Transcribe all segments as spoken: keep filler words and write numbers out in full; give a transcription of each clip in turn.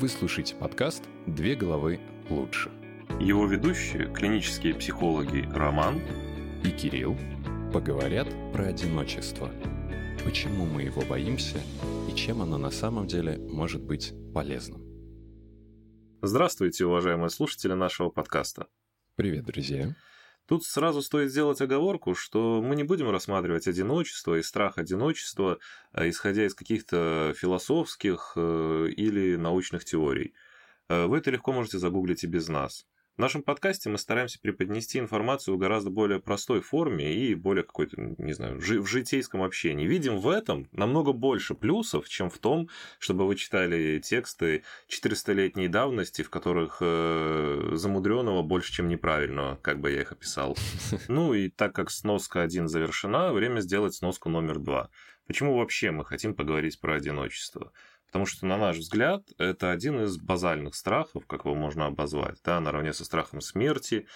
Вы слушаете подкаст «Две головы лучше». Его ведущие, клинические психологи Роман и Кирилл, поговорят про одиночество, почему мы его боимся и чем оно на самом деле может быть полезным. Здравствуйте, уважаемые слушатели нашего подкаста. Привет, друзья. Тут сразу стоит сделать оговорку, что мы не будем рассматривать одиночество и страх одиночества, исходя из каких-то философских или научных теорий. Вы это легко можете загуглить и без нас. В нашем подкасте мы стараемся преподнести информацию в гораздо более простой форме и более какой-то, не знаю, в житейском общении. Видим в этом намного больше плюсов, чем в том, чтобы вы читали тексты четырехсотлетней давности, в которых э, замудрённого больше, чем неправильного, как бы я их описал. Ну и так как сноска один завершена, время сделать сноску номер два. Почему вообще мы хотим поговорить про одиночество? Потому что, на наш взгляд, это один из базальных страхов, как его можно обозвать, да, наравне со страхом смерти,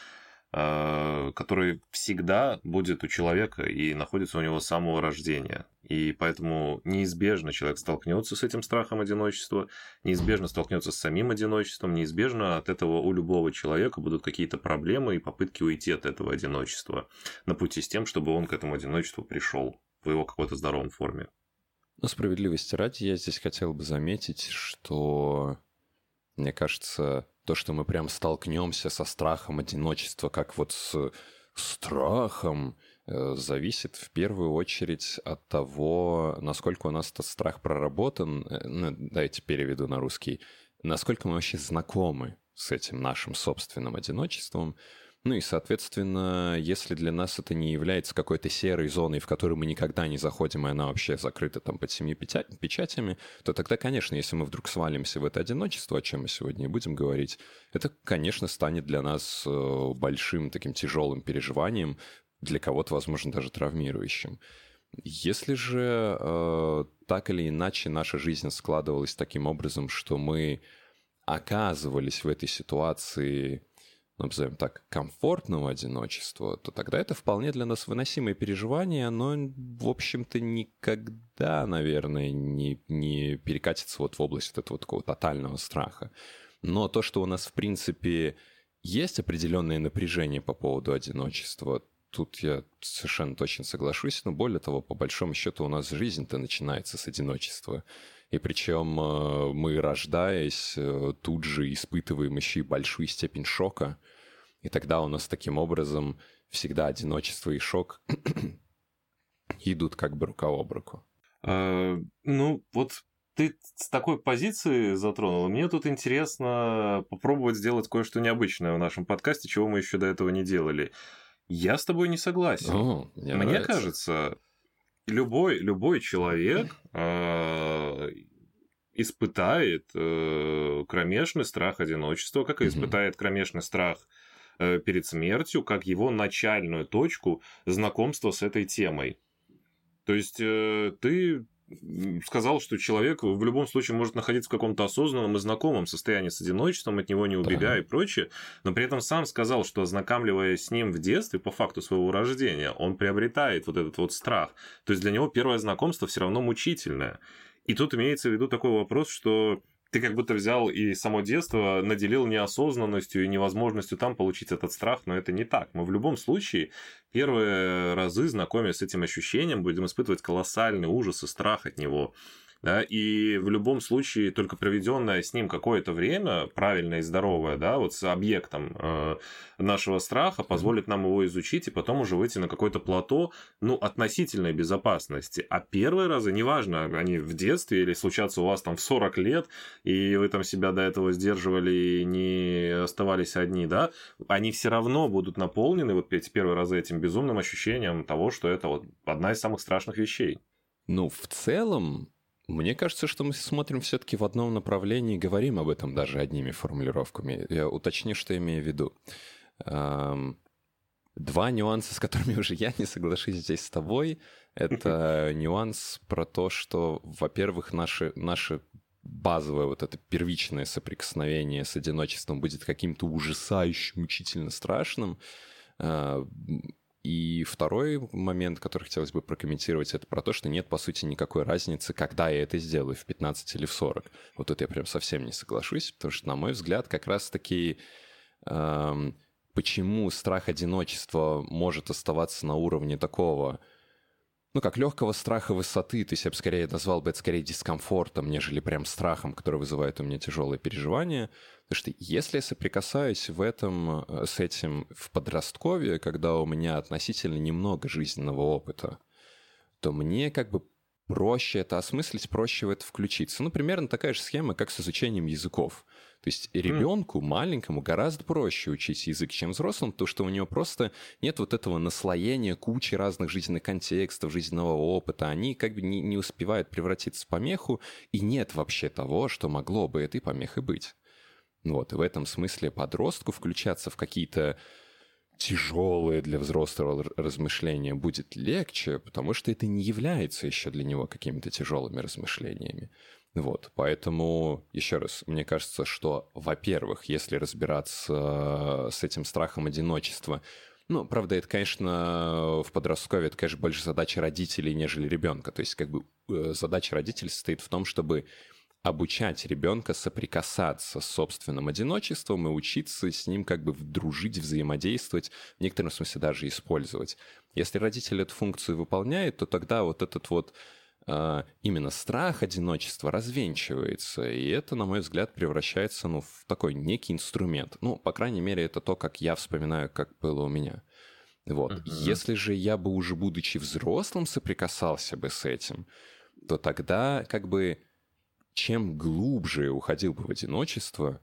э, который всегда будет у человека и находится у него с самого рождения. И поэтому неизбежно человек столкнется с этим страхом одиночества, неизбежно столкнется с самим одиночеством, неизбежно от этого у любого человека будут какие-то проблемы и попытки уйти от этого одиночества на пути с тем, чтобы он к этому одиночеству пришел в его какой-то здоровой форме. Но справедливости ради я здесь хотел бы заметить, что, мне кажется, то, что мы прям столкнемся со страхом одиночества, как вот с страхом, зависит в первую очередь от того, насколько у нас этот страх проработан. Ну, давайте переведу на русский. Насколько мы вообще знакомы с этим нашим собственным одиночеством. Ну и, соответственно, если для нас это не является какой-то серой зоной, в которую мы никогда не заходим, и она вообще закрыта там под семью печатями, то тогда, конечно, если мы вдруг свалимся в это одиночество, о чем мы сегодня и будем говорить, это, конечно, станет для нас большим таким тяжелым переживанием, для кого-то, возможно, даже травмирующим. Если же э, так или иначе наша жизнь складывалась таким образом, что мы оказывались в этой ситуации, назовем так, комфортного одиночества, то тогда это вполне для нас выносимое переживание, но, в общем-то, никогда, наверное, не, не перекатится вот в область вот этого такого тотального страха. Но то, что у нас, в принципе, есть определенное напряжение по поводу одиночества, тут я совершенно точно соглашусь, но более того, по большому счету у нас жизнь-то начинается с одиночества. И причем мы, рождаясь, тут же испытываем еще и большую степень шока. И тогда у нас таким образом всегда одиночество и шок идут как бы рука об руку. А, ну, вот... Ты с такой позиции затронул. Мне тут интересно попробовать сделать кое-что необычное в нашем подкасте, чего мы еще до этого не делали. Я с тобой не согласен. О, мне мне кажется, любой, любой человек э, испытает э, кромешный страх одиночества, как и испытает кромешный страх э, перед смертью, как его начальную точку знакомства с этой темой. То есть э, ты... сказал, что человек в любом случае может находиться в каком-то осознанном и знакомом состоянии с одиночеством, от него не убегая, да, и прочее, но при этом сам сказал, что, ознакомливаясь с ним в детстве, по факту своего рождения, он приобретает вот этот вот страх. То есть для него первое знакомство все равно мучительное. И тут имеется в виду такой вопрос, что ты как будто взял и само детство наделил неосознанностью и невозможностью там получить этот страх, но это не так. Мы в любом случае первые разы, знакомясь с этим ощущением, будем испытывать колоссальный ужас и страх от него. Да? И в любом случае только проведенное с ним какое-то время, правильное и здоровое, да, вот с объектом э, нашего страха, позволит нам его изучить и потом уже выйти на какое-то плато, ну, относительной безопасности. А первые разы, неважно, они в детстве или случатся у вас там в сорок лет, и вы там себя до этого сдерживали и не оставались одни, да, они все равно будут наполнены вот эти первые разы этим безумным ощущением того, что это вот одна из самых страшных вещей. Ну, в целом, мне кажется, что мы смотрим все-таки в одном направлении и говорим об этом даже одними формулировками. Я уточню, что имею в виду. Два нюанса, с которыми уже я не соглашусь здесь с тобой. Это нюанс про то, что, во-первых, наше, наше базовое вот это первичное соприкосновение с одиночеством будет каким-то ужасающим, мучительно страшным. И второй момент, который хотелось бы прокомментировать, это про то, что нет, по сути, никакой разницы, когда я это сделаю, в пятнадцать или в сорок. Вот тут я прям совсем не соглашусь, потому что, на мой взгляд, как раз-таки... Эм, почему страх одиночества может оставаться на уровне такого... Ну, как легкого страха высоты, то есть я бы скорее назвал бы это скорее дискомфортом, нежели прям страхом, который вызывает у меня тяжелые переживания. Потому что если я соприкасаюсь в этом, с этим в подростковье, когда у меня относительно немного жизненного опыта, то мне как бы проще это осмыслить, проще в это включиться. Ну, примерно такая же схема, как с изучением языков. То есть ребенку маленькому гораздо проще учить язык, чем взрослым, потому что у него просто нет вот этого наслоения кучи разных жизненных контекстов, жизненного опыта. Они как бы не, не успевают превратиться в помеху, и нет вообще того, что могло бы этой помехой быть. Вот, и в этом смысле подростку включаться в какие-то тяжелые для взрослого размышления будет легче, потому что это не является еще для него какими-то тяжелыми размышлениями. Вот, поэтому, еще раз, мне кажется, что, во-первых, если разбираться с этим страхом одиночества, ну, правда, это, конечно, в подростковье, это, конечно, больше задача родителей, нежели ребенка. То есть, как бы, задача родителей состоит в том, чтобы обучать ребенка соприкасаться с собственным одиночеством и учиться с ним как бы дружить, взаимодействовать, в некотором смысле даже использовать. Если родитель эту функцию выполняет, то тогда вот этот вот э, именно страх одиночества развенчивается, и это, на мой взгляд, превращается ну, в такой некий инструмент. Ну, по крайней мере, это то, как я вспоминаю, как было у меня. Вот. Uh-huh. Если же я бы уже, будучи взрослым, соприкасался бы с этим, то тогда как бы... Чем глубже я уходил бы в одиночество,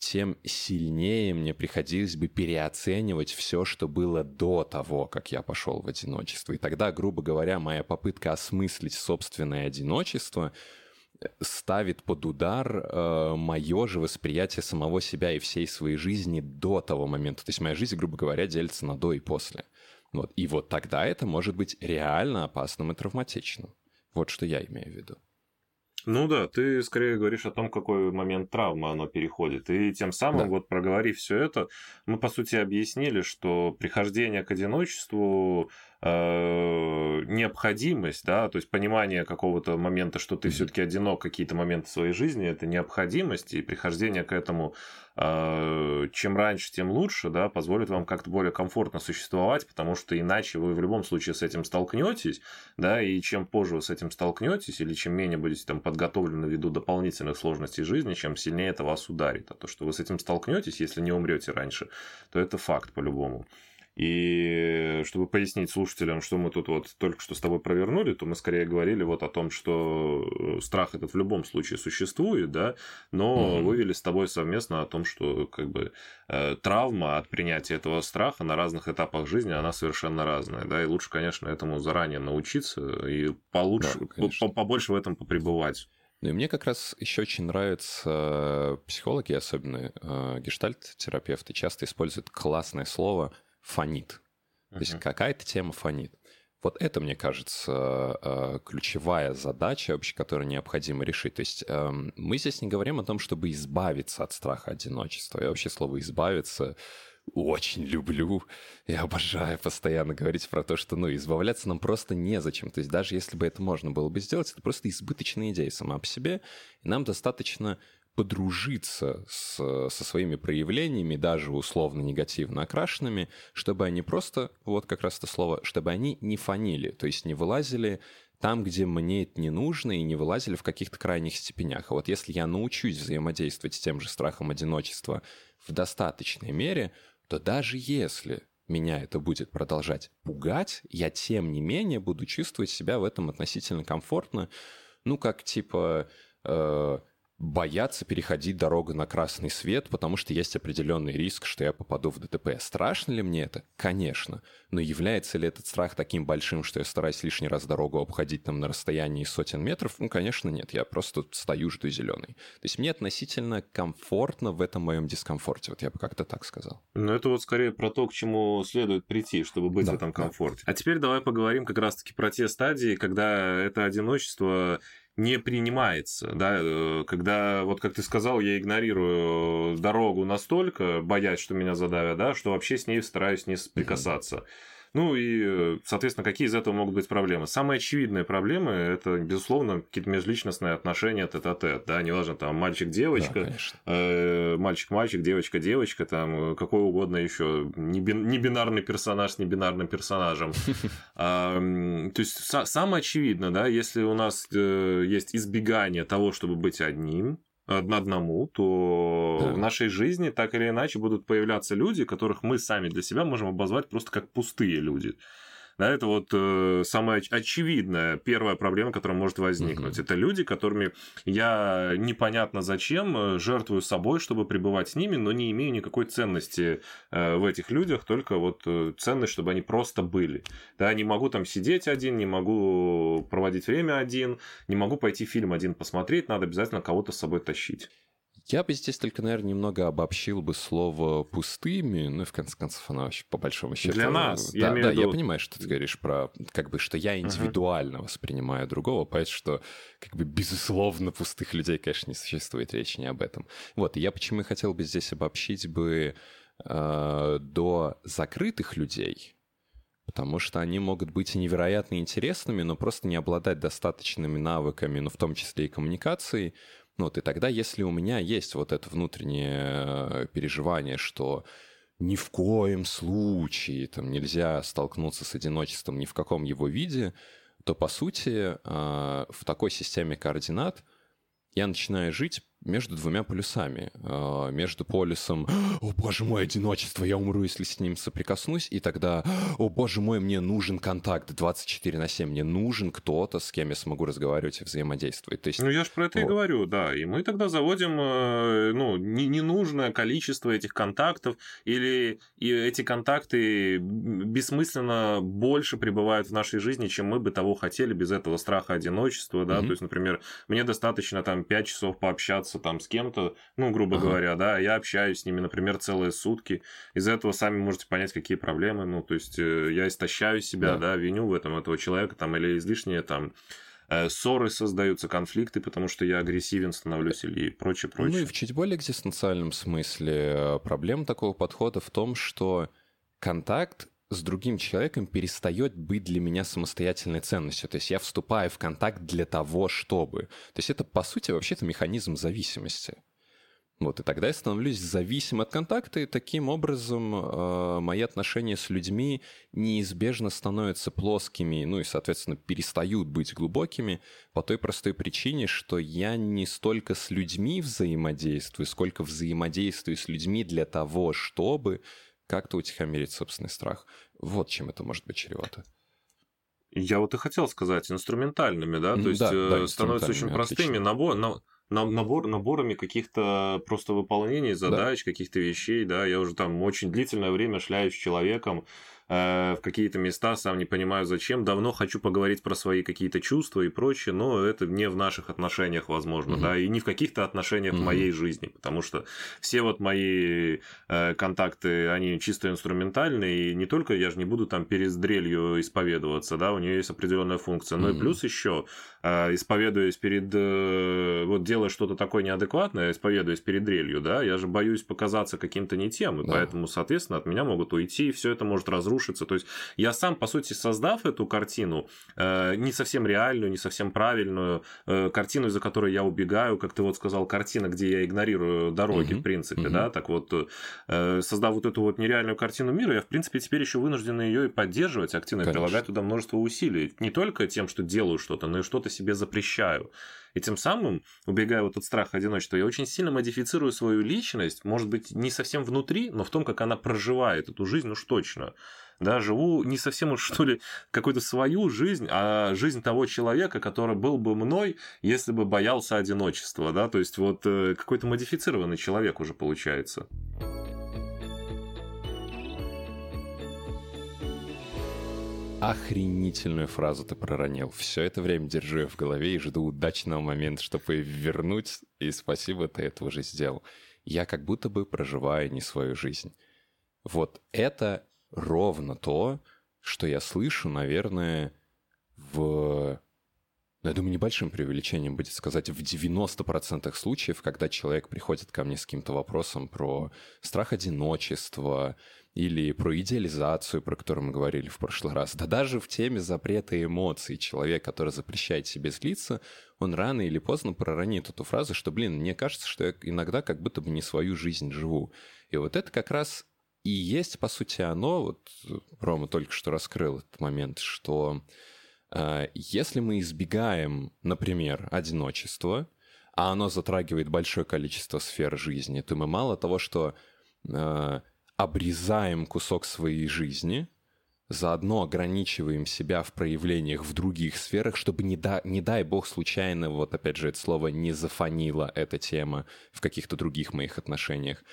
тем сильнее мне приходилось бы переоценивать все, что было до того, как я пошел в одиночество. И тогда, грубо говоря, моя попытка осмыслить собственное одиночество ставит под удар э, мое же восприятие самого себя и всей своей жизни до того момента. То есть моя жизнь, грубо говоря, делится на до и после. Вот. И вот тогда это может быть реально опасным и травматичным. Вот что я имею в виду. Ну да, ты скорее говоришь о том, какой момент травмы оно переходит. И тем самым, да. вот проговорив все это, мы, по сути, объяснили, что прихождение к одиночеству, э, необходимость, да, то есть понимание какого-то момента, что ты mm-hmm. все-таки одинок, какие-то моменты в своей жизни, это необходимость, и прихождение к этому э, чем раньше, тем лучше, да, позволит вам как-то более комфортно существовать, потому что иначе вы в любом случае с этим столкнетесь, да, и чем позже вы с этим столкнетесь, или чем менее будете там подготовлены, подготовлены ввиду дополнительных сложностей жизни, чем сильнее это вас ударит. А то, что вы с этим столкнетесь, если не умрете раньше, то это факт по-любому. И чтобы пояснить слушателям, что мы тут вот только что с тобой провернули, то мы скорее говорили вот о том, что страх этот в любом случае существует, да, но mm-hmm. вывели с тобой совместно о том, что как бы э, травма от принятия этого страха на разных этапах жизни, она совершенно разная, да, и лучше, конечно, этому заранее научиться и получше, да, побольше в этом попребывать. Ну и мне как раз еще очень нравятся психологи, особенно э, гештальт-терапевты, часто используют классное слово «фонит». Uh-huh. То есть какая-то тема фонит. Вот это, мне кажется, ключевая задача вообще, которую необходимо решить. То есть мы здесь не говорим о том, чтобы избавиться от страха одиночества. Я вообще слово «избавиться» очень люблю. Я обожаю постоянно говорить про то, что ну, избавляться нам просто незачем. То есть даже если бы это можно было бы сделать, это просто избыточная идея сама по себе. И нам достаточно... подружиться с, со своими проявлениями, даже условно-негативно окрашенными, чтобы они просто, вот как раз это слово, чтобы они не фонили, то есть не вылазили там, где мне это не нужно, и не вылазили в каких-то крайних степенях. А вот если я научусь взаимодействовать с тем же страхом одиночества в достаточной мере, то даже если меня это будет продолжать пугать, я тем не менее буду чувствовать себя в этом относительно комфортно, ну как типа... Э- бояться переходить дорогу на красный свет, потому что есть определенный риск, что я попаду в ДТП. Страшно ли мне это? Конечно. Но является ли этот страх таким большим, что я стараюсь лишний раз дорогу обходить там на расстоянии сотен метров? Ну, конечно, нет. Я просто стою, жду зеленый. То есть мне относительно комфортно в этом моем дискомфорте. Вот я бы как-то так сказал. Ну, это вот скорее про то, к чему следует прийти, чтобы быть да, в этом комфорте. Да. А теперь давай поговорим как раз-таки про те стадии, когда это одиночество... не принимается, да, когда, вот как ты сказал, я игнорирую дорогу настолько, боясь, что меня задавят, да, что вообще с ней стараюсь не соприкасаться. Mm-hmm. Ну и, соответственно, какие из этого могут быть проблемы? Самые очевидные проблемы – это, безусловно, какие-то межличностные отношения тет-а-тет. Да? Неважно, там, мальчик-девочка, да, мальчик-мальчик, девочка-девочка, там, какой угодно еще, небинарный персонаж с небинарным персонажем. То есть, самое очевидное, да, если у нас есть избегание того, чтобы быть одним, одному, то да, в нашей жизни так или иначе будут появляться люди, которых мы сами для себя можем обозвать просто как пустые люди. Да, это вот э, самая очевидная первая проблема, которая может возникнуть. Mm-hmm. Это люди, которыми я непонятно зачем жертвую собой, чтобы пребывать с ними, но не имею никакой ценности э, в этих людях, только вот э, ценность, чтобы они просто были. Да, не могу там сидеть один, не могу проводить время один, не могу пойти фильм один посмотреть, надо обязательно кого-то с собой тащить. Я бы здесь только, наверное, немного обобщил бы слово «пустыми», ну и в конце концов оно вообще по большому счету... Для нас, да, я имею в виду... Да, я понимаю, что ты говоришь про, как бы, что я индивидуально uh-huh. воспринимаю другого, поэтому что, как бы, безусловно, пустых людей, конечно, не существует, речь не об этом. Вот, и я почему и хотел бы здесь обобщить бы э, до закрытых людей, потому что они могут быть невероятно интересными, но просто не обладать достаточными навыками, ну, в том числе и коммуникацией. Ну вот, и тогда, если у меня есть вот это внутреннее переживание, что ни в коем случае там нельзя столкнуться с одиночеством ни в каком его виде, то, по сути, в такой системе координат я начинаю жить между двумя полюсами. Между полюсом «О, боже мой, одиночество, я умру, если с ним соприкоснусь», и тогда «О, боже мой, мне нужен контакт двадцать четыре на семь, мне нужен кто-то, с кем я смогу разговаривать и взаимодействовать». То есть, ну, я же про это вот и говорю, да. И мы тогда заводим, ну, ненужное количество этих контактов, или и эти контакты бессмысленно больше пребывают в нашей жизни, чем мы бы того хотели без этого страха одиночества, да. Mm-hmm. То есть, например, мне достаточно там пять часов пообщаться там с кем-то, ну, грубо ага. говоря, да, я общаюсь с ними, например, целые сутки. Из-за этого сами можете понять, какие проблемы. Ну, то есть, я истощаю себя, да, да виню в этом этого человека, там, или излишние, там, ссоры создаются, конфликты, потому что я агрессивен становлюсь или прочее, прочее. Ну, и в чуть более экзистенциальном смысле проблема такого подхода в том, что контакт с другим человеком перестает быть для меня самостоятельной ценностью. То есть я вступаю в контакт для того, чтобы... То есть это, по сути, вообще-то механизм зависимости. Вот, и тогда я становлюсь зависим от контакта, и таким образом э, мои отношения с людьми неизбежно становятся плоскими, ну и, соответственно, перестают быть глубокими по той простой причине, что я не столько с людьми взаимодействую, сколько взаимодействую с людьми для того, чтобы... как-то утихомирить собственный страх. Вот чем это может быть чревато. Я вот и хотел сказать, инструментальными, да? То да, есть да, становятся очень простыми набор, набор, наборами каких-то просто выполнений задач, да, каких-то вещей, да? Я уже там очень длительное время шляюсь с человеком э, в какие-то места, сам не понимаю зачем, давно хочу поговорить про свои какие-то чувства и прочее, но это не в наших отношениях возможно, mm-hmm. да, и не в каких-то отношениях mm-hmm. в моей жизни, потому что все вот мои э, контакты, они чисто инструментальные, и не только, я же не буду там перед дрелью исповедоваться, да, у нее есть определенная функция, mm-hmm. ну и плюс еще э, исповедуясь перед, э, вот делая что-то такое неадекватное, исповедуясь перед дрелью, да, я же боюсь показаться каким-то не тем, и да, поэтому, соответственно, от меня могут уйти, и все это может разрушиться. То есть я сам, по сути, создав эту картину, э, не совсем реальную, не совсем правильную, э, картину, из-за которой я убегаю, как ты вот сказал, картина, где я игнорирую дороги, uh-huh, в принципе, uh-huh. да, так вот, э, создав вот эту вот нереальную картину мира, я, в принципе, теперь еще вынужден ее и поддерживать активно, конечно, и прилагать туда множество усилий, не только тем, что делаю что-то, но и что-то себе запрещаю. И тем самым, убегая вот от страха одиночества, я очень сильно модифицирую свою личность, может быть, не совсем внутри, но в том, как она проживает эту жизнь уж точно. Да, живу не совсем уж, что ли, какую-то свою жизнь, а жизнь того человека, который был бы мной, если бы боялся одиночества. Да? То есть вот какой-то модифицированный человек уже получается. Охренительную фразу ты проронил. Все это время держу ее в голове и жду удачного момента, чтобы ее вернуть. И спасибо, ты это уже сделал. Я как будто бы проживаю не свою жизнь. Вот это ровно то, что я слышу, наверное, в... Я думаю, небольшим преувеличением будет сказать, в девяносто процентов случаев, когда человек приходит ко мне с каким-то вопросом про страх одиночества или про идеализацию, про которую мы говорили в прошлый раз, да даже в теме запрета эмоций человек, который запрещает себе злиться, он рано или поздно проронит эту фразу, что, блин, мне кажется, что я иногда как будто бы не свою жизнь живу. И вот это как раз и есть, по сути, оно, вот Рома только что раскрыл этот момент, что э, если мы избегаем, например, одиночества, а оно затрагивает большое количество сфер жизни, то мы мало того, что... Э, обрезаем кусок своей жизни, заодно ограничиваем себя в проявлениях в других сферах, чтобы, не, да, не дай бог, случайно, вот опять же это слово, не зафонила эта тема в каких-то других моих отношениях.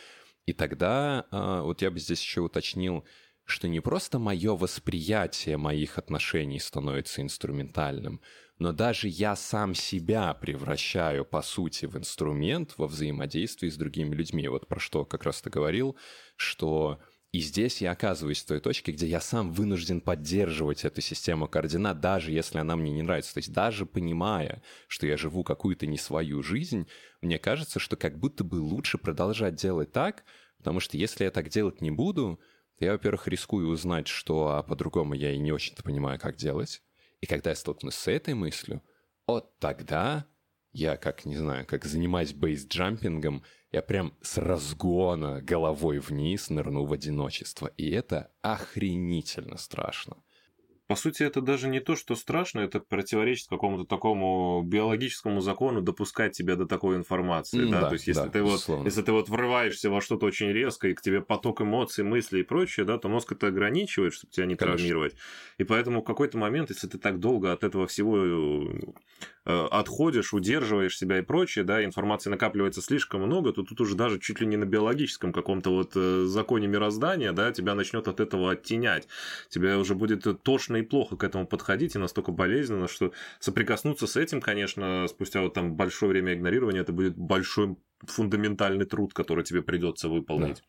И тогда, вот я бы здесь еще уточнил, что не просто мое восприятие моих отношений становится инструментальным, но даже я сам себя превращаю, по сути, в инструмент во взаимодействии с другими людьми. Вот про что как раз ты говорил, что и здесь я оказываюсь в той точке, где я сам вынужден поддерживать эту систему координат, даже если она мне не нравится. То есть даже понимая, что я живу какую-то не свою жизнь, мне кажется, что как будто бы лучше продолжать делать так, потому что если я так делать не буду, то я, во-первых, рискую узнать, что а по-другому я и не очень-то понимаю, как делать. И когда я столкнусь с этой мыслью, вот тогда я, как, не знаю, как занимаюсь бейсджампингом, я прям с разгона головой вниз нырну в одиночество. И это охренительно страшно. По сути, это даже не то, что страшно, это противоречит какому-то такому биологическому закону допускать тебя до такой информации. Mm, да? Да, то есть, если, да, ты вот, если ты вот врываешься во что-то очень резко, и к тебе поток эмоций, мыслей и прочее, да, то мозг это ограничивает, чтобы тебя не Конечно. травмировать. И поэтому в какой-то момент, если ты так долго от этого всего э, отходишь, удерживаешь себя и прочее, да, информации накапливается слишком много, то тут уже даже чуть ли не на биологическом каком-то вот э, законе мироздания, да, тебя начнет от этого оттенять. Тебя уже будет тошно и плохо к этому подходить, и настолько болезненно, что соприкоснуться с этим, конечно, спустя вот там большое время игнорирования, это будет большой фундаментальный труд, который тебе придется выполнить. Да.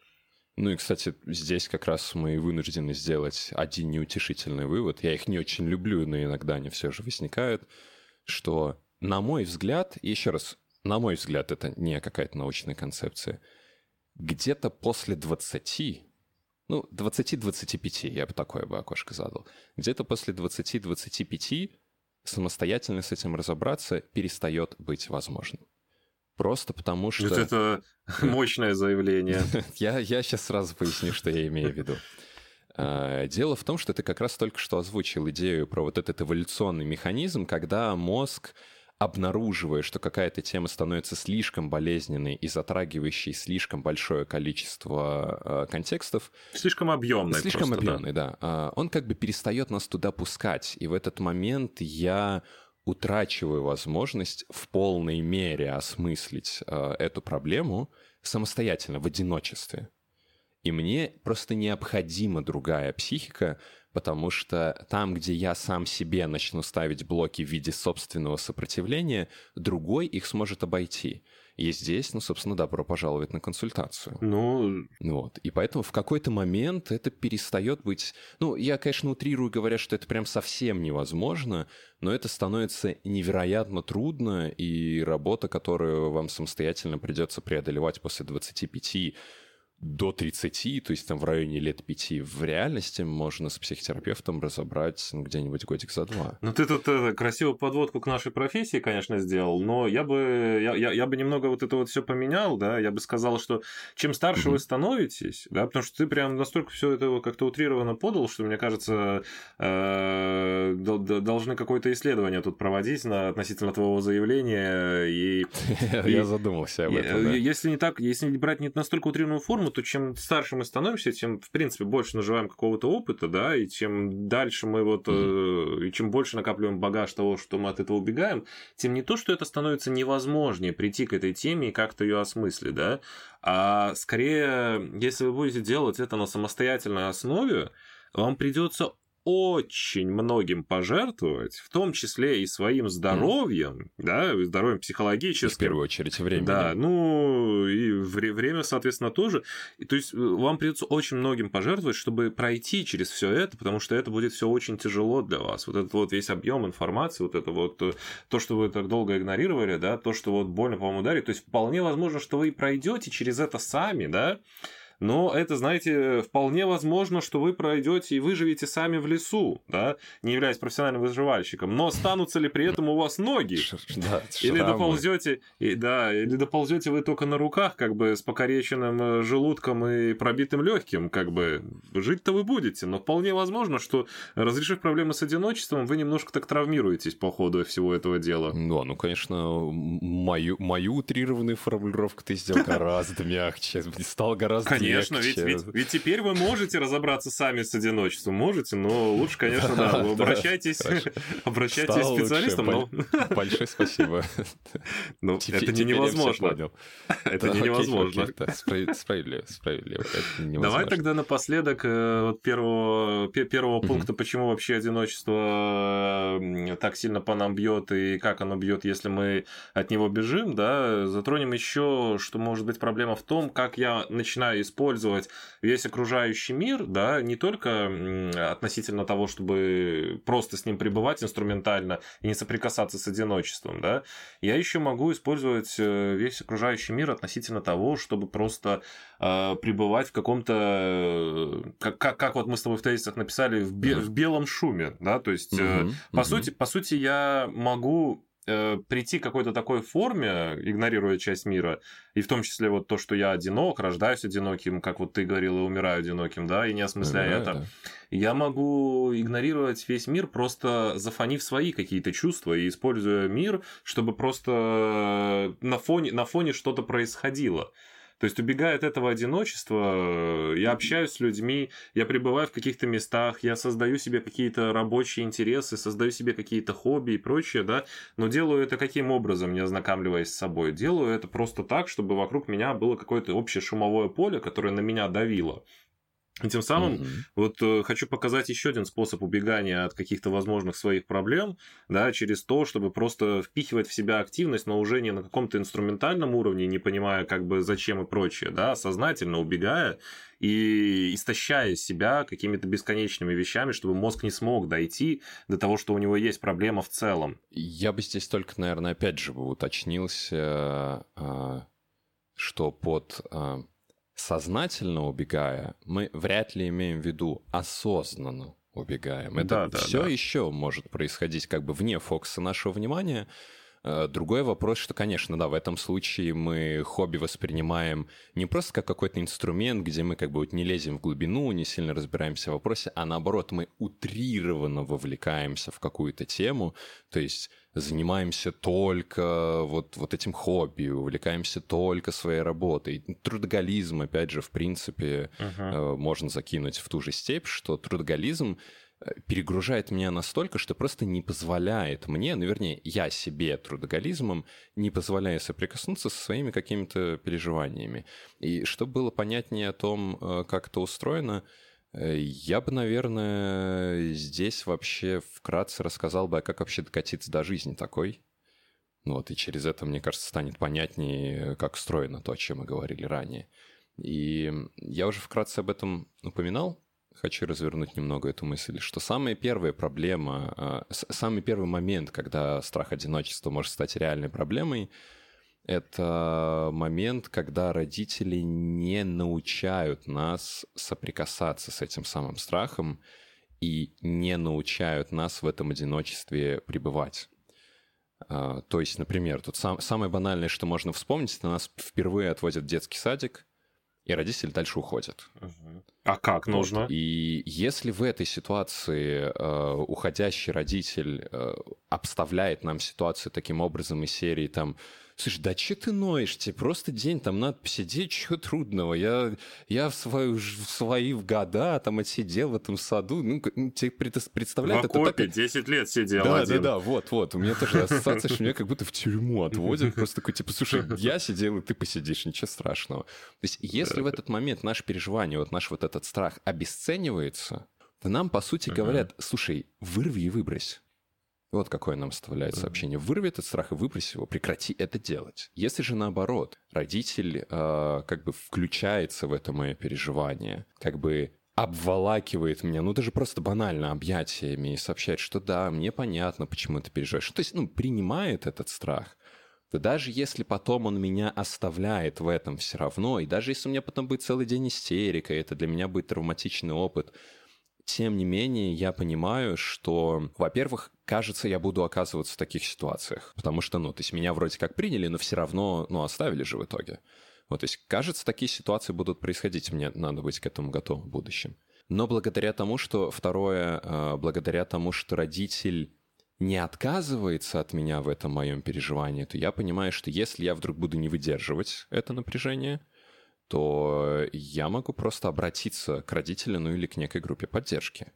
Ну и, кстати, здесь как раз мы вынуждены сделать один неутешительный вывод. Я их не очень люблю, но иногда они все же возникают, что, на мой взгляд, и еще раз, на мой взгляд, это не какая-то научная концепция, где-то после двадцати, ну, двадцать-двадцать пять, я бы такое бы окошко задал. Где-то после двадцати-двадцати пяти самостоятельно с этим разобраться перестает быть возможным. Просто потому что... Вот это мощное заявление. я, я сейчас сразу поясню, что я имею в виду. Дело в том, что ты как раз только что озвучил идею про вот этот эволюционный механизм, когда мозг, обнаруживая, что какая-то тема становится слишком болезненной и затрагивающей слишком большое количество э, контекстов. Слишком объемной. Слишком просто, объемной, да. да. Он как бы перестает нас туда пускать. И в этот момент я утрачиваю возможность в полной мере осмыслить э, эту проблему самостоятельно, в одиночестве. И мне просто необходима другая психика, потому что там, где я сам себе начну ставить блоки в виде собственного сопротивления, другой их сможет обойти. И здесь, ну, собственно, добро пожаловать на консультацию. Ну... Вот. И поэтому в какой-то момент это перестает быть... Ну, я, конечно, утрирую, говоря, что это прям совсем невозможно, но это становится невероятно трудно, и работа, которую вам самостоятельно придется преодолевать после двадцати пяти до тридцати, то есть там в районе лет пяти, в реальности можно с психотерапевтом разобрать ну, где-нибудь годик за два. Ну, ты тут это, красивую подводку к нашей профессии, конечно, сделал, но я бы, я, я, я бы немного вот это вот все поменял, да, я бы сказал, что чем старше mm-hmm. вы становитесь, да, потому что ты прям настолько все это как-то утрированно подал, что, мне кажется, должны какое-то исследование тут проводить относительно твоего заявления. И я задумался об этом, если не так, если брать не настолько утрированную форму, то чем старше мы становимся, тем, в принципе, больше наживаем какого-то опыта, да, и чем дальше мы вот... Mm-hmm. Э, и чем больше накапливаем багаж того, что мы от этого убегаем, тем не то, что это становится невозможнее прийти к этой теме и как-то ее осмыслить, да, а скорее, если вы будете делать это на самостоятельной основе, вам придется очень многим пожертвовать, в том числе и своим здоровьем, mm. да, здоровьем психологическим. И в первую очередь время. Да, да. ну и вре- время, соответственно, тоже. И, то есть вам придется очень многим пожертвовать, чтобы пройти через все это, потому что это будет все очень тяжело для вас. Вот этот вот весь объем информации, вот это вот то, что вы так долго игнорировали, да, то, что вот больно по вам ударит. То есть вполне возможно, что вы и пройдете через это сами, да. но это, знаете, вполне возможно, что вы пройдете и выживете сами в лесу, да, не являясь профессиональным выживальщиком, но останутся ли при этом у вас ноги? Да, или доползете, и, да, или доползете вы только на руках, как бы с покореченным желудком и пробитым легким, как бы жить-то вы будете, но вполне возможно, что разрешив проблемы с одиночеством, вы немножко так травмируетесь по ходу всего этого дела. Да, ну конечно, мою, мою утрированную формулировку ты сделал гораздо мягче, стал гораздо конечно, легче. Конечно, ведь, ведь, ведь теперь вы можете разобраться сами с одиночеством, можете, но лучше, конечно, да, вы обращайтесь обращайтесь к специалистам. Большое спасибо. Ну, это не невозможно. Это не невозможно. Справедливо, справедливо. Давай тогда напоследок первого пункта, почему вообще одиночество так сильно по нам бьет и как оно бьет, если мы от него бежим, да, затронем еще, что может быть проблема в том, как я начинаю использовать весь окружающий мир, да, не только относительно того, чтобы просто с ним пребывать инструментально и не соприкасаться с одиночеством, да, я еще могу использовать весь окружающий мир относительно того, чтобы просто э, пребывать в каком-то, как, как, как вот мы с тобой в тезисах написали, в, бе- в белом шуме, да, то есть, э, угу, по, угу. сути, по сути, я могу прийти к какой-то такой форме, игнорируя часть мира, и в том числе вот то, что я одинок, рождаюсь одиноким, как вот ты говорил, и умираю одиноким, да, и не осмысляя это, да. Я могу игнорировать весь мир, просто зафонив свои какие-то чувства и используя мир, чтобы просто на фоне, на фоне что-то происходило. То есть, убегая от этого одиночества, я общаюсь с людьми, я пребываю в каких-то местах, я создаю себе какие-то рабочие интересы, создаю себе какие-то хобби и прочее, да, но делаю это каким образом, не ознакомливаясь с собой? Делаю это просто так, чтобы вокруг меня было какое-то общее шумовое поле, которое на меня давило. И тем самым mm-hmm. вот э, хочу показать еще один способ убегания от каких-то возможных своих проблем, да, через то, чтобы просто впихивать в себя активность, но уже не на каком-то инструментальном уровне, не понимая, как бы зачем и прочее, да, сознательно убегая и истощая себя какими-то бесконечными вещами, чтобы мозг не смог дойти до того, что у него есть проблема в целом. Я бы здесь только, наверное, опять же бы уточнился, что под... сознательно убегая, мы вряд ли имеем в виду осознанно убегаем. Это да, да, все да. еще может происходить как бы вне фокуса нашего внимания. Другой вопрос, что, конечно, да, в этом случае мы хобби воспринимаем не просто как какой-то инструмент, где мы как бы вот не лезем в глубину, не сильно разбираемся в вопросе, а наоборот, мы утрированно вовлекаемся в какую-то тему, то есть занимаемся только вот, вот этим хобби, увлекаемся только своей работой. Трудоголизм, опять же, в принципе, uh-huh. можно закинуть в ту же степь, что трудоголизм перегружает меня настолько, что просто не позволяет мне, ну, вернее, я себе трудоголизмом не позволяю соприкоснуться со своими какими-то переживаниями. И чтобы было понятнее о том, как это устроено, я бы, наверное, здесь вообще вкратце рассказал бы, как вообще докатиться до жизни такой. Вот, и через это, мне кажется, станет понятнее, как устроено то, о чем мы говорили ранее. И я уже вкратце об этом упоминал. Хочу развернуть немного эту мысль, что самая первая проблема, самый первый момент, когда страх одиночества может стать реальной проблемой, это момент, когда родители не научают нас соприкасаться с этим самым страхом и не научают нас в этом одиночестве пребывать. То есть, например, тут сам, самое банальное, что можно вспомнить, это нас впервые отводят в детский садик, и родители дальше уходят. А как нужно? Вот. И если в этой ситуации э, уходящий родитель э, обставляет нам ситуацию таким образом из серии там, слушай, да че ты ноешь? Тебе просто день там надо посидеть, чего трудного? Я, я в, свою, в свои года там отсидел в этом саду. Ну, тебе представляют... В окопе это так... десять лет сидел да, один. Да-да-да, вот-вот. У меня тоже ассоциация, что меня как будто в тюрьму отводят. Просто такой, типа, слушай, я сидел, и ты посидишь, ничего страшного. То есть если в этот момент наше переживание, вот наш вот этот страх обесценивается, то нам, по сути, говорят, слушай, вырви и выбрось. Вот какое нам вставляет сообщение. Вырви этот страх и выбрось его, прекрати это делать. Если же наоборот, родитель э, как бы включается в это мое переживание, как бы обволакивает меня, ну даже просто банально объятиями и сообщает, что да, мне понятно, почему ты переживаешь. То есть, ну, принимает этот страх, то даже если потом он меня оставляет в этом все равно, и даже если у меня потом будет целый день истерика, это для меня будет травматичный опыт, тем не менее я понимаю, что, во-первых, кажется, я буду оказываться в таких ситуациях, потому что, ну, то есть меня вроде как приняли, но все равно, ну, оставили же в итоге. Вот, то есть, кажется, такие ситуации будут происходить, мне надо быть к этому готовым в будущем. Но благодаря тому, что, второе, благодаря тому, что родитель не отказывается от меня в этом моем переживании, то я понимаю, что если я вдруг буду не выдерживать это напряжение, то я могу просто обратиться к родителю, ну или к некой группе поддержки.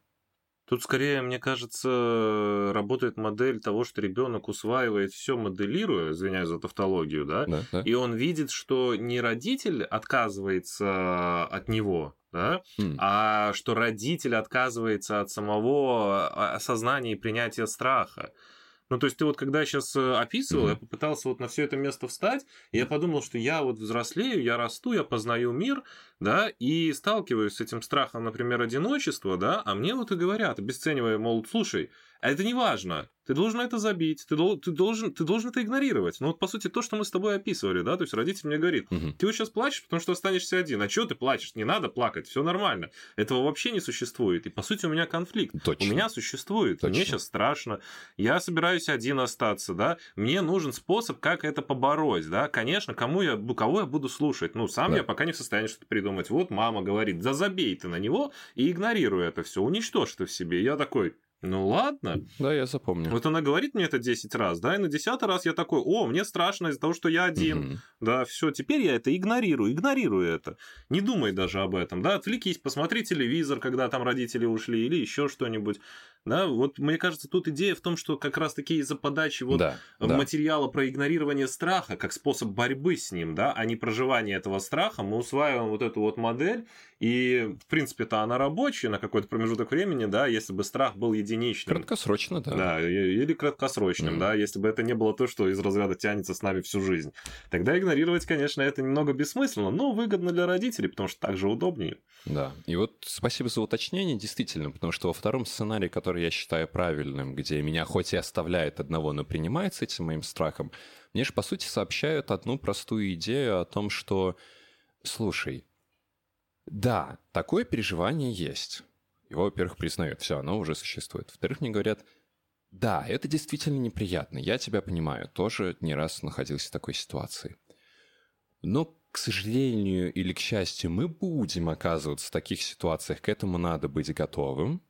Тут скорее, мне кажется, работает модель того, что ребенок усваивает все, моделируя, извиняюсь за тавтологию, да? Да, да, и он видит, что не родитель отказывается от него, да, mm. а что родитель отказывается от самого осознания и принятия страха. Ну, то есть ты вот когда сейчас описывал, mm-hmm. я попытался вот на все это место встать, и я подумал, что я вот взрослею, я расту, я познаю мир, да, и сталкиваюсь с этим страхом, например, одиночества, да, а мне вот и говорят, обесценивая, мол, слушай, а это не важно, ты должен это забить, ты, дол- ты, должен, ты должен это игнорировать. Ну, вот, по сути, то, что мы с тобой описывали, да, то есть родитель мне говорит, угу. ты вот сейчас плачешь, потому что останешься один, а чего ты плачешь? Не надо плакать, все нормально. Этого вообще не существует, и, по сути, у меня конфликт. Точно. У меня существует, Точно. Мне сейчас страшно, я собираюсь один остаться, да, мне нужен способ, как это побороть, да, конечно, кому я, кого я буду слушать, ну, сам да. я пока не в состоянии что-то придумать. Вот мама говорит, да забей ты на него и игнорируй это все, уничтожь ты в себе. Я такой... Ну ладно. Да, я запомню. Вот она говорит мне это десять раз, да, и на десятый раз я такой, о, мне страшно из-за того, что я один. Угу. Да, все, теперь я это игнорирую, игнорирую это. Не думай даже об этом, да, отвлекись, посмотри телевизор, когда там родители ушли, или еще что-нибудь. Да, вот мне кажется, тут идея в том, что как раз-таки из-за подачи вот да, материала да. про игнорирование страха как способ борьбы с ним, да, а не проживание этого страха, мы усваиваем вот эту вот модель, и, в принципе-то, она рабочая на какой-то промежуток времени, да, если бы страх был единичным. Краткосрочно, да. Да, или краткосрочным, mm-hmm. да, если бы это не было то, что из разряда тянется с нами всю жизнь. Тогда игнорировать, конечно, это немного бессмысленно, но выгодно для родителей, потому что так же удобнее. Да, и вот спасибо за уточнение, действительно, потому что во втором сценарии, который я считаю правильным, где меня хоть и оставляет одного, но принимается этим моим страхом, мне же, по сути, сообщают одну простую идею о том, что, слушай, да, такое переживание есть. Его, во-первых, признают, все, оно уже существует. Во-вторых, мне говорят, да, это действительно неприятно, я тебя понимаю, тоже не раз находился в такой ситуации. Но, к сожалению или к счастью, мы будем оказываться в таких ситуациях, к этому надо быть готовым.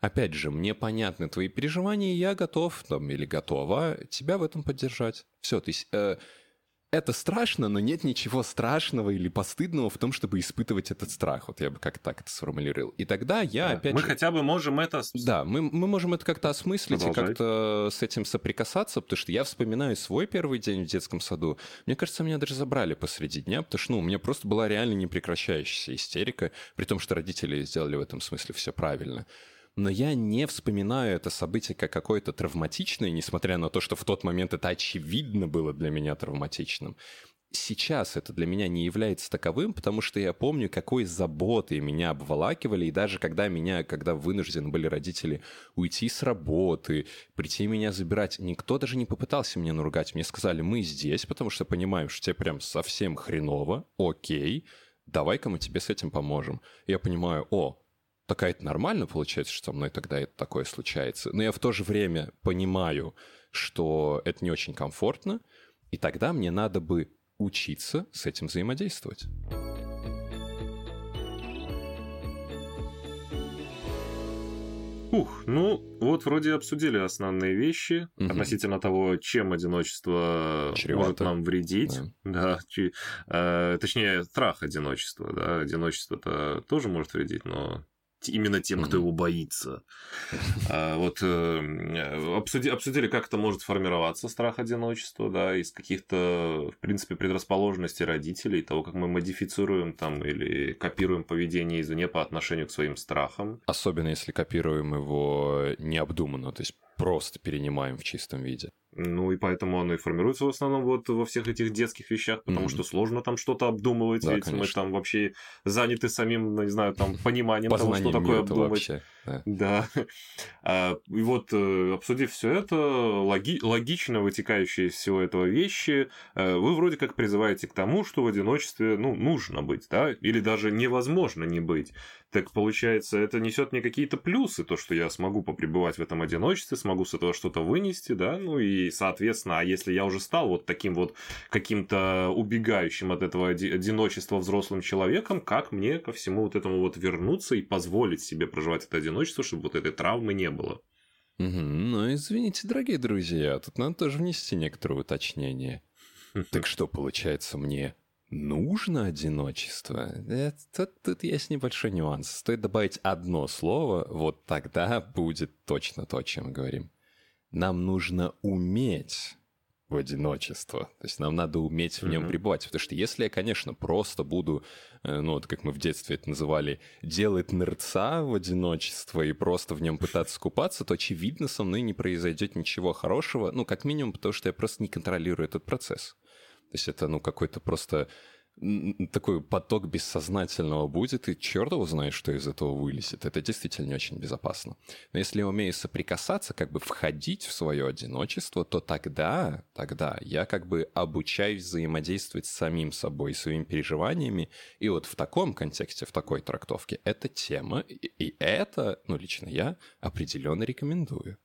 Опять же, мне понятны твои переживания, и я готов, там, или готова тебя в этом поддержать. Все, то есть э, это страшно, но нет ничего страшного или постыдного в том, чтобы испытывать этот страх. Вот я бы как-то так это сформулировал. И тогда я да, опять мы же... Мы хотя бы можем это осмыслить. Да, мы, мы можем это как-то осмыслить Продолжай. И как-то с этим соприкасаться, потому что я вспоминаю свой первый день в детском саду. Мне кажется, меня даже забрали посреди дня, потому что ну, у меня просто была реально непрекращающаяся истерика, при том, что родители сделали в этом смысле все правильно. Но я не вспоминаю это событие как какое-то травматичное, несмотря на то, что в тот момент это очевидно было для меня травматичным. Сейчас это для меня не является таковым, потому что я помню, какой заботой меня обволакивали, и даже когда меня, когда вынуждены были родители уйти с работы, прийти меня забирать, никто даже не попытался меня наругать. Мне сказали, мы здесь, потому что понимаем, что тебе прям совсем хреново, окей, давай-ка мы тебе с этим поможем. Я понимаю, о, так это нормально получается, что со мной тогда это такое случается. Но я в то же время понимаю, что это не очень комфортно, и тогда мне надо бы учиться с этим взаимодействовать. Ух, ну вот вроде обсудили основные вещи угу. относительно того, чем одиночество Чревато. Может нам вредить. Да. Да, точнее, страх одиночества. Да. Одиночество-то тоже может вредить, но... именно тем, кто mm-hmm. его боится. а, вот э, обсуди, обсудили, как это может формироваться страх одиночества, да, из каких-то, в принципе, предрасположенностей родителей, того, как мы модифицируем там или копируем поведение извне по отношению к своим страхам. Особенно, если копируем его необдуманно, то есть просто перенимаем в чистом виде. Ну, и поэтому оно и формируется в основном вот во всех этих детских вещах, потому mm-hmm. что сложно там что-то обдумывать, да, ведь конечно. Мы там вообще заняты самим, не знаю, там, пониманием Познанием того, что такое обдумать. Вообще. Да. И вот, обсудив все это, логично вытекающие из всего этого вещи, вы вроде как призываете к тому, что в одиночестве, ну, нужно быть, да, или даже невозможно не быть. Так получается, это несет мне какие-то плюсы, то, что я смогу попребывать в этом одиночестве, смогу с этого что-то вынести, да, ну и, соответственно, а если я уже стал вот таким вот каким-то убегающим от этого одиночества взрослым человеком, как мне ко всему вот этому вот вернуться и позволить себе проживать это одиночество, чтобы вот этой травмы не было? Угу, ну, извините, дорогие друзья, тут надо тоже внести некоторое уточнение. Так что, получается, мне нужно одиночество? Это, тут, тут есть небольшой нюанс. Стоит добавить одно слово, вот тогда будет точно то, о чем мы говорим. Нам нужно уметь в одиночество. То есть нам надо уметь в нем пребывать. Потому что если я, конечно, просто буду, ну вот как мы в детстве это называли, делать нырца в одиночество и просто в нем пытаться купаться, то, очевидно, со мной не произойдет ничего хорошего. Ну, как минимум, потому что я просто не контролирую этот процесс. То есть это, ну, какой-то просто такой поток бессознательного будет, и черт его знает, что из этого вылезет. Это действительно не очень безопасно. Но если я умею соприкасаться, как бы входить в свое одиночество, то тогда, тогда я как бы обучаюсь взаимодействовать с самим собой, своими переживаниями. И вот в таком контексте, в такой трактовке, эта тема, и это, ну, лично я определенно рекомендую.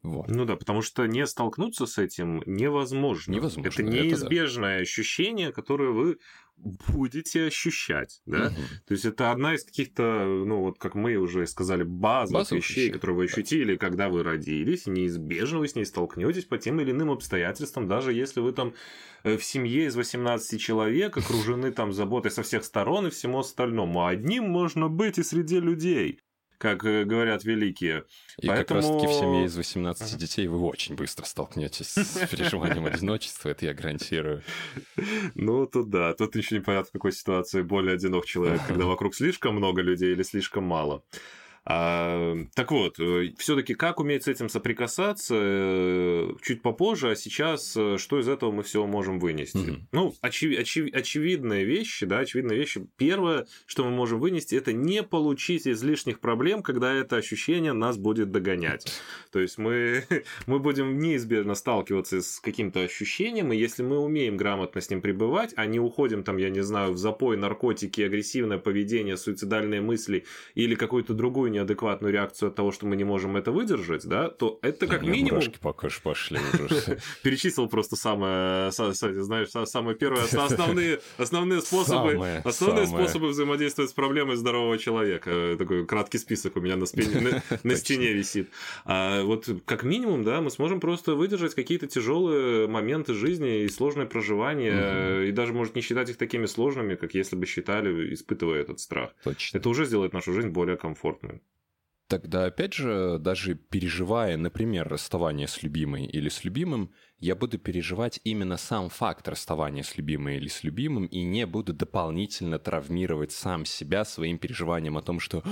Вот. Ну да, потому что не столкнуться с этим невозможно. невозможно. Это неизбежное это, да. ощущение, которое вы будете ощущать, да? Угу. То есть это одна из каких-то, ну вот как мы уже сказали, базовых, базовых вещей, вещей, которые вы ощутили, да. когда вы родились, и неизбежно вы с ней столкнетесь по тем или иным обстоятельствам, даже если вы там в семье из восемнадцати человек окружены там заботой со всех сторон и всему остальному. А одним можно быть и среди людей, как говорят великие. И поэтому... как раз-таки в семье из восемнадцати ага. детей вы очень быстро столкнетесь с переживанием одиночества, это я гарантирую. Ну, тут да, тут еще непонятно, в какой ситуации более одинок человек, когда вокруг слишком много людей или слишком мало. А, так вот, все-таки как уметь с этим соприкасаться чуть попозже, а сейчас что из этого мы всего можем вынести? Mm-hmm. Ну, очев, очев, очевидные вещи, да, очевидные вещи. Первое, что мы можем вынести, это не получить излишних проблем, когда это ощущение нас будет догонять. Mm-hmm. То есть мы, мы будем неизбежно сталкиваться с каким-то ощущением, и если мы умеем грамотно с ним пребывать, а не уходим там, я не знаю, в запой, наркотики, агрессивное поведение, суицидальные мысли или какую-то другую неадекватную реакцию от того, что мы не можем это выдержать, да, то это как да, минимум... Покажешь, пошли уже. Перечислил просто самое, знаешь, самое первое, основные, основные способы, самое, основные самое. способы взаимодействовать с проблемой здорового человека. Такой краткий список у меня на, спине, на, на стене висит. А вот как минимум, да, мы сможем просто выдержать какие-то тяжелые моменты жизни и сложное проживание, угу. и даже, может, не считать их такими сложными, как если бы считали, испытывая этот страх. Точно. Это уже сделает нашу жизнь более комфортной. Тогда, опять же, даже переживая, например, расставание с любимой или с любимым, я буду переживать именно сам факт расставания с любимой или с любимым и не буду дополнительно травмировать сам себя своим переживанием о том, что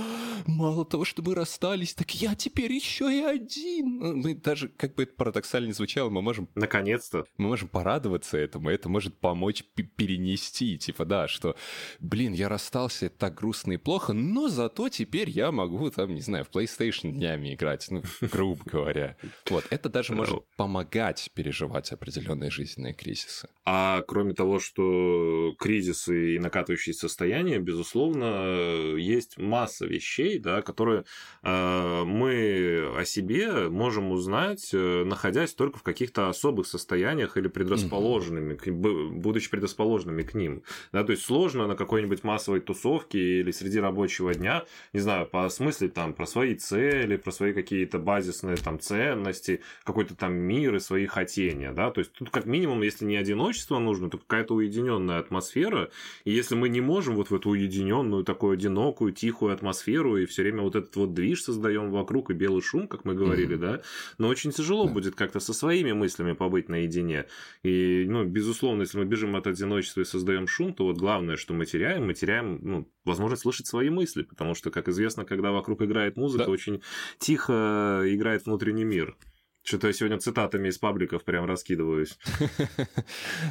мало того, что мы расстались, так я теперь еще и один. Мы даже, как бы это парадоксально не звучало, мы можем... Наконец-то. Мы можем порадоваться этому, это может помочь перенести, типа, да, что, блин, я расстался, это так грустно и плохо, но зато теперь я могу, там, не знаю, в PlayStation днями играть, ну, грубо говоря. Вот, это даже может помогать переживать определенные жизненные кризисы. А кроме того, что кризисы и накатывающие состояния, безусловно, есть масса вещей, да, которые э, мы о себе можем узнать, находясь только в каких-то особых состояниях или предрасположенными, mm-hmm. будучи предрасположенными к ним. Да, то есть сложно на какой-нибудь массовой тусовке или среди рабочего дня, не знаю, поосмыслить там про свои цели, про свои какие-то базисные там ценности, какой-то там мир и свои хотения, да, то есть тут как минимум, если не одиночество нужно, то какая-то уединенная атмосфера, и если мы не можем вот в эту уединенную, такую одинокую, тихую атмосферу и все время вот этот вот движ создаем вокруг и белый шум, как мы говорили, mm-hmm. да, но очень тяжело yeah. будет как-то со своими мыслями побыть наедине, и, ну, безусловно, если мы бежим от одиночества и создаем шум, то вот главное, что мы теряем, мы теряем, ну, возможность слышать свои мысли, потому что, как известно, когда вокруг играет музыка, да. очень тихо играет внутренний мир. Что-то я сегодня цитатами из пабликов прям раскидываюсь.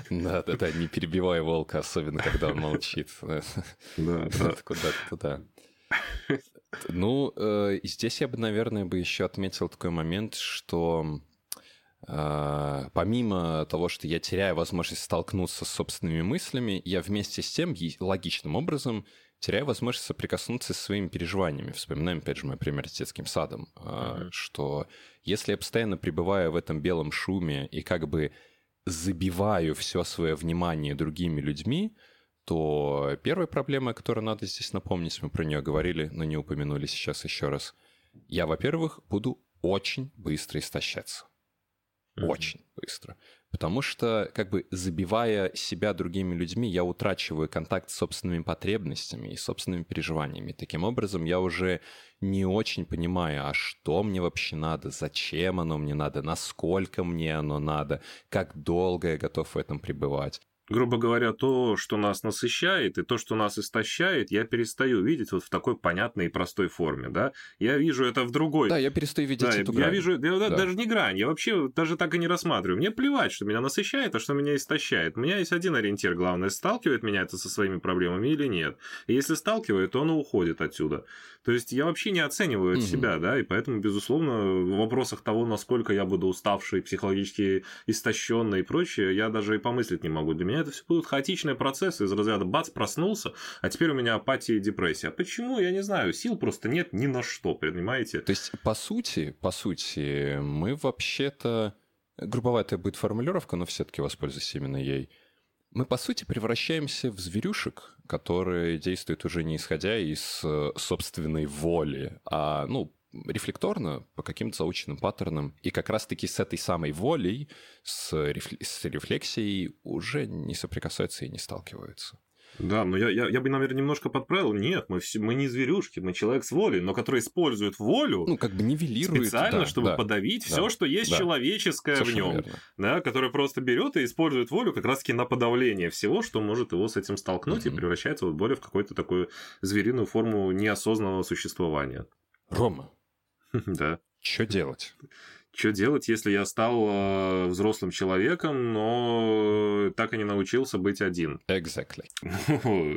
Да-да-да, не перебивай волка, особенно когда он молчит. Да-да. Куда-то туда. Ну, э, и здесь я бы, наверное, бы еще отметил такой момент, что э, помимо того, что я теряю возможность столкнуться с собственными мыслями, я вместе с тем логичным образом теряю возможность соприкоснуться с своими переживаниями. Вспоминаем, опять же, мой пример с детским садом, э, mm-hmm. что если я постоянно пребываю в этом белом шуме и как бы забиваю все свое внимание другими людьми, то первая проблема, о которой надо здесь напомнить, мы про нее говорили, но не упомянули сейчас еще раз. Я, во-первых, буду очень быстро истощаться. Mm-hmm. Очень быстро. Потому что, как бы забивая себя другими людьми, я утрачиваю контакт с собственными потребностями и собственными переживаниями. Таким образом, я уже не очень понимаю, а что мне вообще надо, зачем оно мне надо, насколько мне оно надо, как долго я готов в этом пребывать. Грубо говоря, то, что нас насыщает, и то, что нас истощает, я перестаю видеть вот в такой понятной и простой форме, да? Я вижу это в другой... Да, я перестаю видеть да, эту я грань. Вижу... Я, да. Даже не грань, я вообще даже так и не рассматриваю. Мне плевать, что меня насыщает, а что меня истощает. У меня есть один ориентир, главное, сталкивает меня это со своими проблемами или нет. И если сталкивает, то оно уходит отсюда. То есть я вообще не оцениваю mm-hmm. себя, да, и поэтому, безусловно, в вопросах того, насколько я буду уставший, психологически истощенный и прочее, я даже и помыслить не могу. Для меня это все будут хаотичные процессы из разряда «бац, проснулся, а теперь у меня апатия и депрессия». Почему? Я не знаю. Сил просто нет ни на что, понимаете? То есть, по сути, по сути, мы вообще-то... Грубоватая будет формулировка, но все-таки воспользуюсь именно ей. Мы, по сути, превращаемся в зверюшек, которые действуют уже не исходя из собственной воли, а, ну, рефлекторно, по каким-то заученным паттернам. И как раз-таки с этой самой волей, с, рефл- с рефлексией уже не соприкасаются и не сталкиваются. Да, но я, я, я бы, наверное, немножко подправил. Нет, мы, все, мы не зверюшки, мы человек с волей, но который использует волю ну, как бы нивелирует, специально, да, чтобы да, подавить да, все, да, что есть да, человеческое в нем, да, который просто берет и использует волю как раз-таки на подавление всего, что может его с этим столкнуть, mm-hmm. и превращается вот более в какую-то такую звериную форму неосознанного существования. Рома, да. Что делать? Что делать, если я стал э, взрослым человеком, но так и не научился быть один? Exactly.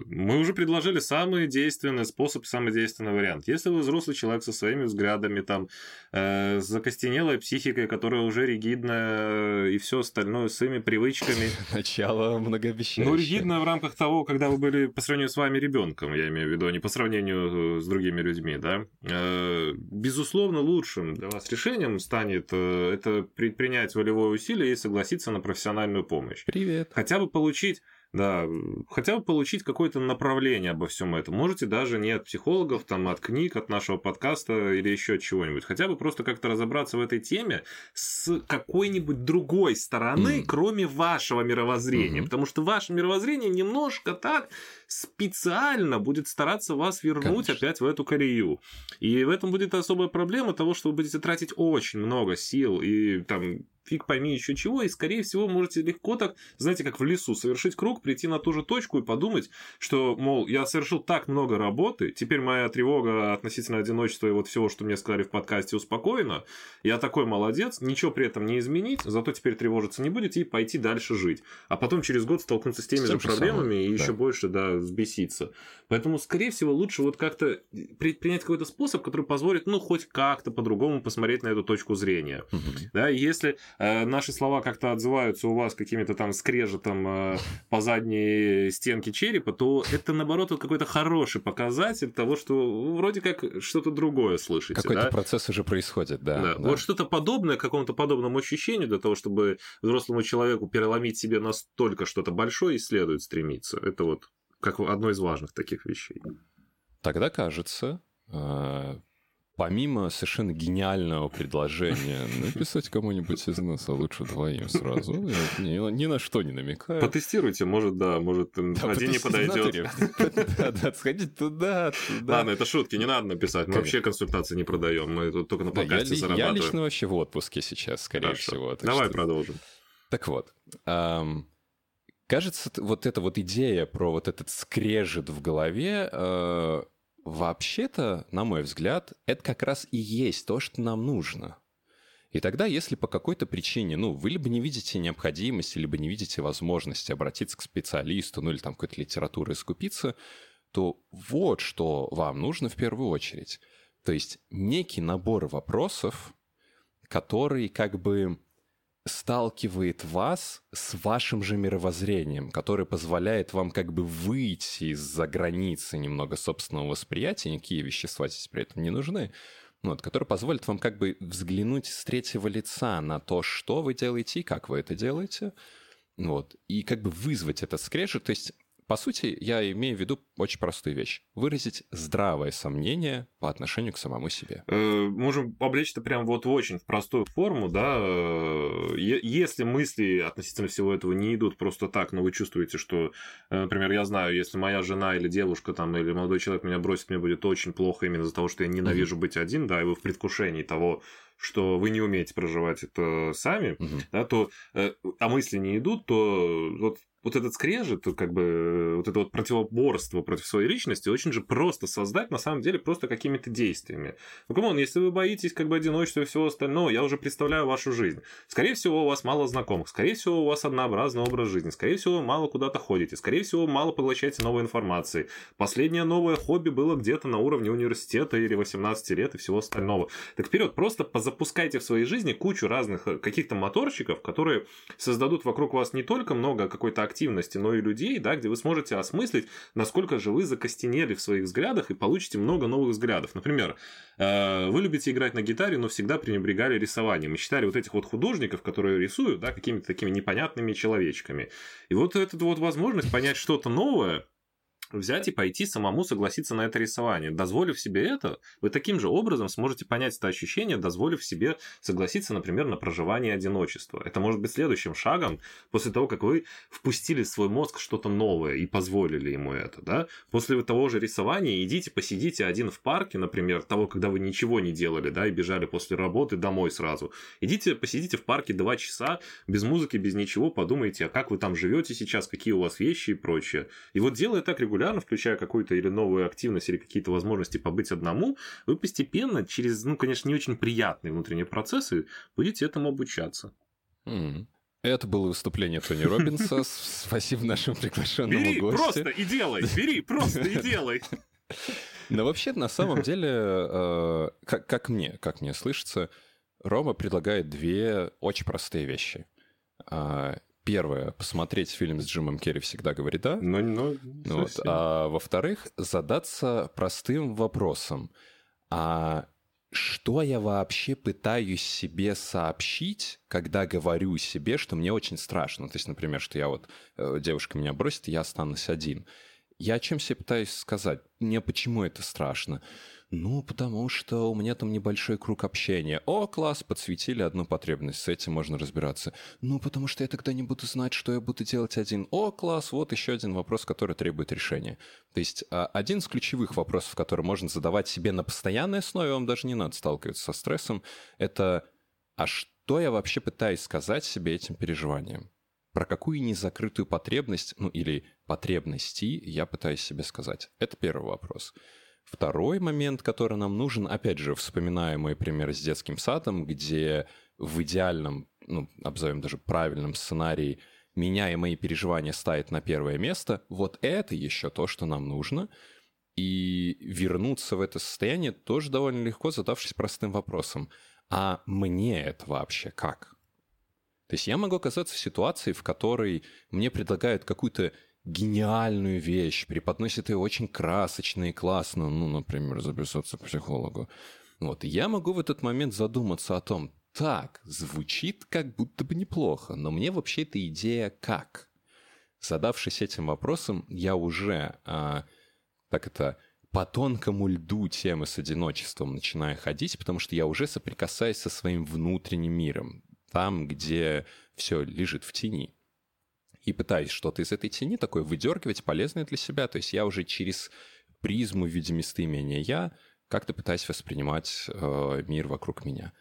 Мы уже предложили самый действенный способ, самый действенный вариант. Если вы взрослый человек со своими взглядами, там, э, с закостенелой психикой, которая уже ригидная, и все остальное с ими привычками. Начало многообещающее. Ну, ригидная в рамках того, когда вы были по сравнению с вами ребенком, я имею в виду, а не по сравнению с другими людьми, да? Э, безусловно, лучшим для вас решением станет это предпринять волевое усилие и согласиться на профессиональную помощь. Привет. Хотя бы получить... Да, хотя бы получить какое-то направление обо всем этом. Можете даже не от психологов, там, от книг, от нашего подкаста или еще от чего-нибудь. Хотя бы просто как-то разобраться в этой теме с какой-нибудь другой стороны, mm. кроме вашего мировоззрения. Mm-hmm. Потому что ваше мировоззрение немножко так специально будет стараться вас вернуть Конечно. опять в эту колею. И в этом будет особая проблема того, что вы будете тратить очень много сил и там... фиг пойми еще чего, и, скорее всего, можете легко так, знаете, как в лесу, совершить круг, прийти на ту же точку и подумать, что, мол, я совершил так много работы, теперь моя тревога относительно одиночества и вот всего, что мне сказали в подкасте, успокоена, я такой молодец, ничего при этом не изменить, зато теперь тревожиться не будете и пойти дальше жить. А потом через год столкнуться с теми с же проблемами самым, и да. еще больше, да, взбеситься. Поэтому, скорее всего, лучше вот как-то предпринять какой-то способ, который позволит, ну, хоть как-то по-другому посмотреть на эту точку зрения. Mm-hmm. Да, если... наши слова как-то отзываются у вас какими-то там скрежетом по задней стенке черепа, то это, наоборот, какой-то хороший показатель того, что вроде как что-то другое слышите. Какой-то да? процесс уже происходит, да, да. да. Вот что-то подобное к какому-то подобному ощущению для того, чтобы взрослому человеку переломить себе настолько что-то большое, и следует стремиться. Это вот как одно из важных таких вещей. Тогда кажется... Помимо совершенно гениального предложения написать кому-нибудь из нас, а лучше двоим сразу, ни, ни на что не намекаю. Потестируйте, может, да, может, да, один не подойдет. Да, да, сходить туда, туда. Ладно, это шутки, не надо написать. Мы Конечно. вообще консультации не продаем, мы тут только на подкасте да, я, зарабатываем. Я лично вообще в отпуске сейчас, скорее Хорошо. всего. Давай что... продолжим. Так вот, эм, кажется, вот эта вот идея про вот этот скрежет в голове... Э, Вообще-то, на мой взгляд, это как раз и есть то, что нам нужно. И тогда, если по какой-то причине, ну, вы либо не видите необходимости, либо не видите возможности обратиться к специалисту, ну, или там какой-то литературой скупиться, то вот что вам нужно в первую очередь. То есть некий набор вопросов, который как бы сталкивает вас с вашим же мировоззрением, который позволяет вам как бы выйти из-за границы немного собственного восприятия, никакие вещества здесь при этом не нужны, вот, который позволит вам как бы взглянуть с третьего лица на то, что вы делаете и как вы это делаете, вот, и как бы вызвать этот скрежет. То есть, по сути, я имею в виду очень простую вещь. Выразить здравое сомнение по отношению к самому себе. Можем облечь-то прям вот в очень простую форму, да. Если мысли относительно всего этого не идут просто так, но вы чувствуете, что, например, я знаю, если моя жена или девушка там, или молодой человек меня бросит, мне будет очень плохо именно из-за того, что я ненавижу mm-hmm. быть один, да, и вы в предвкушении того, что вы не умеете проживать это сами, uh-huh. да, то, э, а мысли не идут, то вот, вот этот скрежет, как бы, вот это вот противоборство против своей личности очень же просто создать, на самом деле, просто какими-то действиями. Ну, камон, если вы боитесь как бы одиночества и всего остального, я уже представляю вашу жизнь. Скорее всего, у вас мало знакомых, скорее всего, у вас однообразный образ жизни, скорее всего, мало куда-то ходите, скорее всего, мало поглощаете новой информации. Последнее новое хобби было где-то на уровне университета или восемнадцати лет и всего остального. Так вперед, просто позаботьтесь. Запускайте в своей жизни кучу разных каких-то моторчиков, которые создадут вокруг вас не только много какой-то активности, но и людей, да, где вы сможете осмыслить, насколько же вы закостенели в своих взглядах и получите много новых взглядов. Например, вы любите играть на гитаре, но всегда пренебрегали рисованием. И считали вот этих вот художников, которые рисуют, да, какими-то такими непонятными человечками. И вот эта вот возможность понять что-то новое, взять и пойти самому согласиться на это рисование. Дозволив себе это, вы таким же образом сможете понять это ощущение, дозволив себе согласиться, например, на проживание одиночества. Это может быть следующим шагом после того, как вы впустили в свой мозг что-то новое и позволили ему это. Да? После того же рисования идите, посидите один в парке, например, того, когда вы ничего не делали, да, и бежали после работы домой сразу. Идите, посидите в парке два часа, без музыки, без ничего, подумайте, а как вы там живете сейчас, какие у вас вещи и прочее. И вот делая так регулярно, включая какую-то или новую активность, или какие-то возможности побыть одному, вы постепенно через, ну, конечно, не очень приятные внутренние процессы будете этому обучаться. Mm. Это было выступление Тони Роббинса. Спасибо нашему приглашенному гостю. Бери просто и делай! Бери просто и делай! Но вообще, на самом деле, как мне, как мне слышится, Рома предлагает две очень простые вещи. Первое, посмотреть фильм с Джимом Керри «Всегда говори да». Но, но, вот. А во-вторых, задаться простым вопросом. А что я вообще пытаюсь себе сообщить, когда говорю себе, что мне очень страшно? То есть, например, что я вот, девушка меня бросит, я останусь один. Я о чем себе пытаюсь сказать? Мне почему это страшно? Ну, потому что у меня там небольшой круг общения. О, класс, подсветили одну потребность, с этим можно разбираться. Ну, потому что я тогда не буду знать, что я буду делать один. О, класс, вот еще один вопрос, который требует решения. То есть один из ключевых вопросов, который можно задавать себе на постоянной основе, вам даже не надо сталкиваться со стрессом, это «А что я вообще пытаюсь сказать себе этим переживанием?» Про какую незакрытую потребность, ну или потребности я пытаюсь себе сказать. Это первый вопрос. Второй момент, который нам нужен, опять же, вспоминая мой пример с детским садом, где в идеальном, ну, обзовем даже правильном сценарии, меня и мои переживания ставят на первое место. Вот это еще то, что нам нужно. И вернуться в это состояние тоже довольно легко, задавшись простым вопросом. А мне это вообще как? То есть я могу оказаться в ситуации, в которой мне предлагают какую-то гениальную вещь, преподносят ее очень красочно и классно, ну, например, записаться к психологу. Вот, и я могу в этот момент задуматься о том, так, звучит как будто бы неплохо, но мне вообще эта идея как? Задавшись этим вопросом, я уже, а, так это, по тонкому льду темы с одиночеством начинаю ходить, потому что я уже соприкасаюсь со своим внутренним миром. Там, где все лежит в тени. И пытаюсь что-то из этой тени такое выдергивать, полезное для себя. То есть я уже через призму в виде местоимения «я» как-то пытаюсь воспринимать э, мир вокруг меня.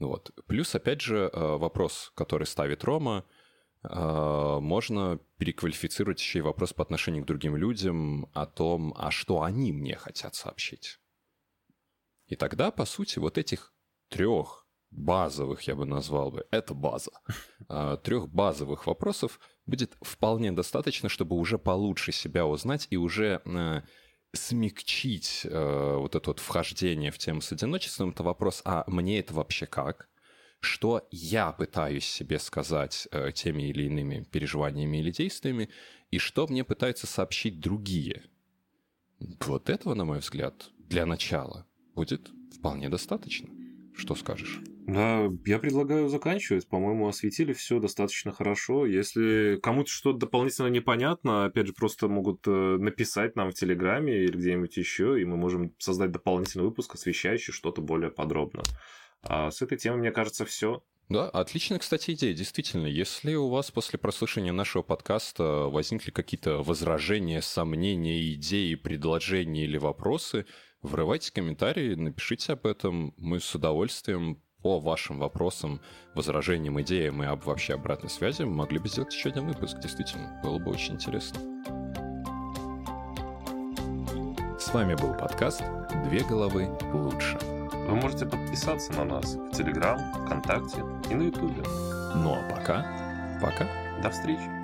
Вот. Плюс, опять же, э, вопрос, который ставит Рома, э, можно переквалифицировать еще и вопрос по отношению к другим людям о том, а что они мне хотят сообщить. И тогда, по сути, вот этих трех базовых, я бы назвал бы, это база. Трех базовых вопросов будет вполне достаточно, чтобы уже получше себя узнать и уже смягчить э, вот это вот вхождение в тему с одиночеством, это вопрос, а мне это вообще как? Что я пытаюсь себе сказать э, теми или иными переживаниями или действиями, и что мне пытаются сообщить другие? Вот этого, на мой взгляд, для начала будет вполне достаточно. Что скажешь? Я предлагаю заканчивать. По-моему, осветили все достаточно хорошо. Если кому-то что-то дополнительно непонятно, опять же, просто могут написать нам в Телеграме или где-нибудь еще, и мы можем создать дополнительный выпуск, освещающий что-то более подробно. А с этой темой, мне кажется, все. Да, отличная, кстати, идея. Действительно, если у вас после прослушивания нашего подкаста возникли какие-то возражения, сомнения, идеи, предложения или вопросы, врывайте комментарии, напишите об этом. Мы с удовольствием по вашим вопросам, возражениям, идеям и об вообще обратной связи могли бы сделать еще один выпуск. Действительно, было бы очень интересно. С вами был подкаст «Две головы лучше». Вы можете подписаться на нас в Телеграм, ВКонтакте и на Ютубе. Ну а пока... Пока. До встречи.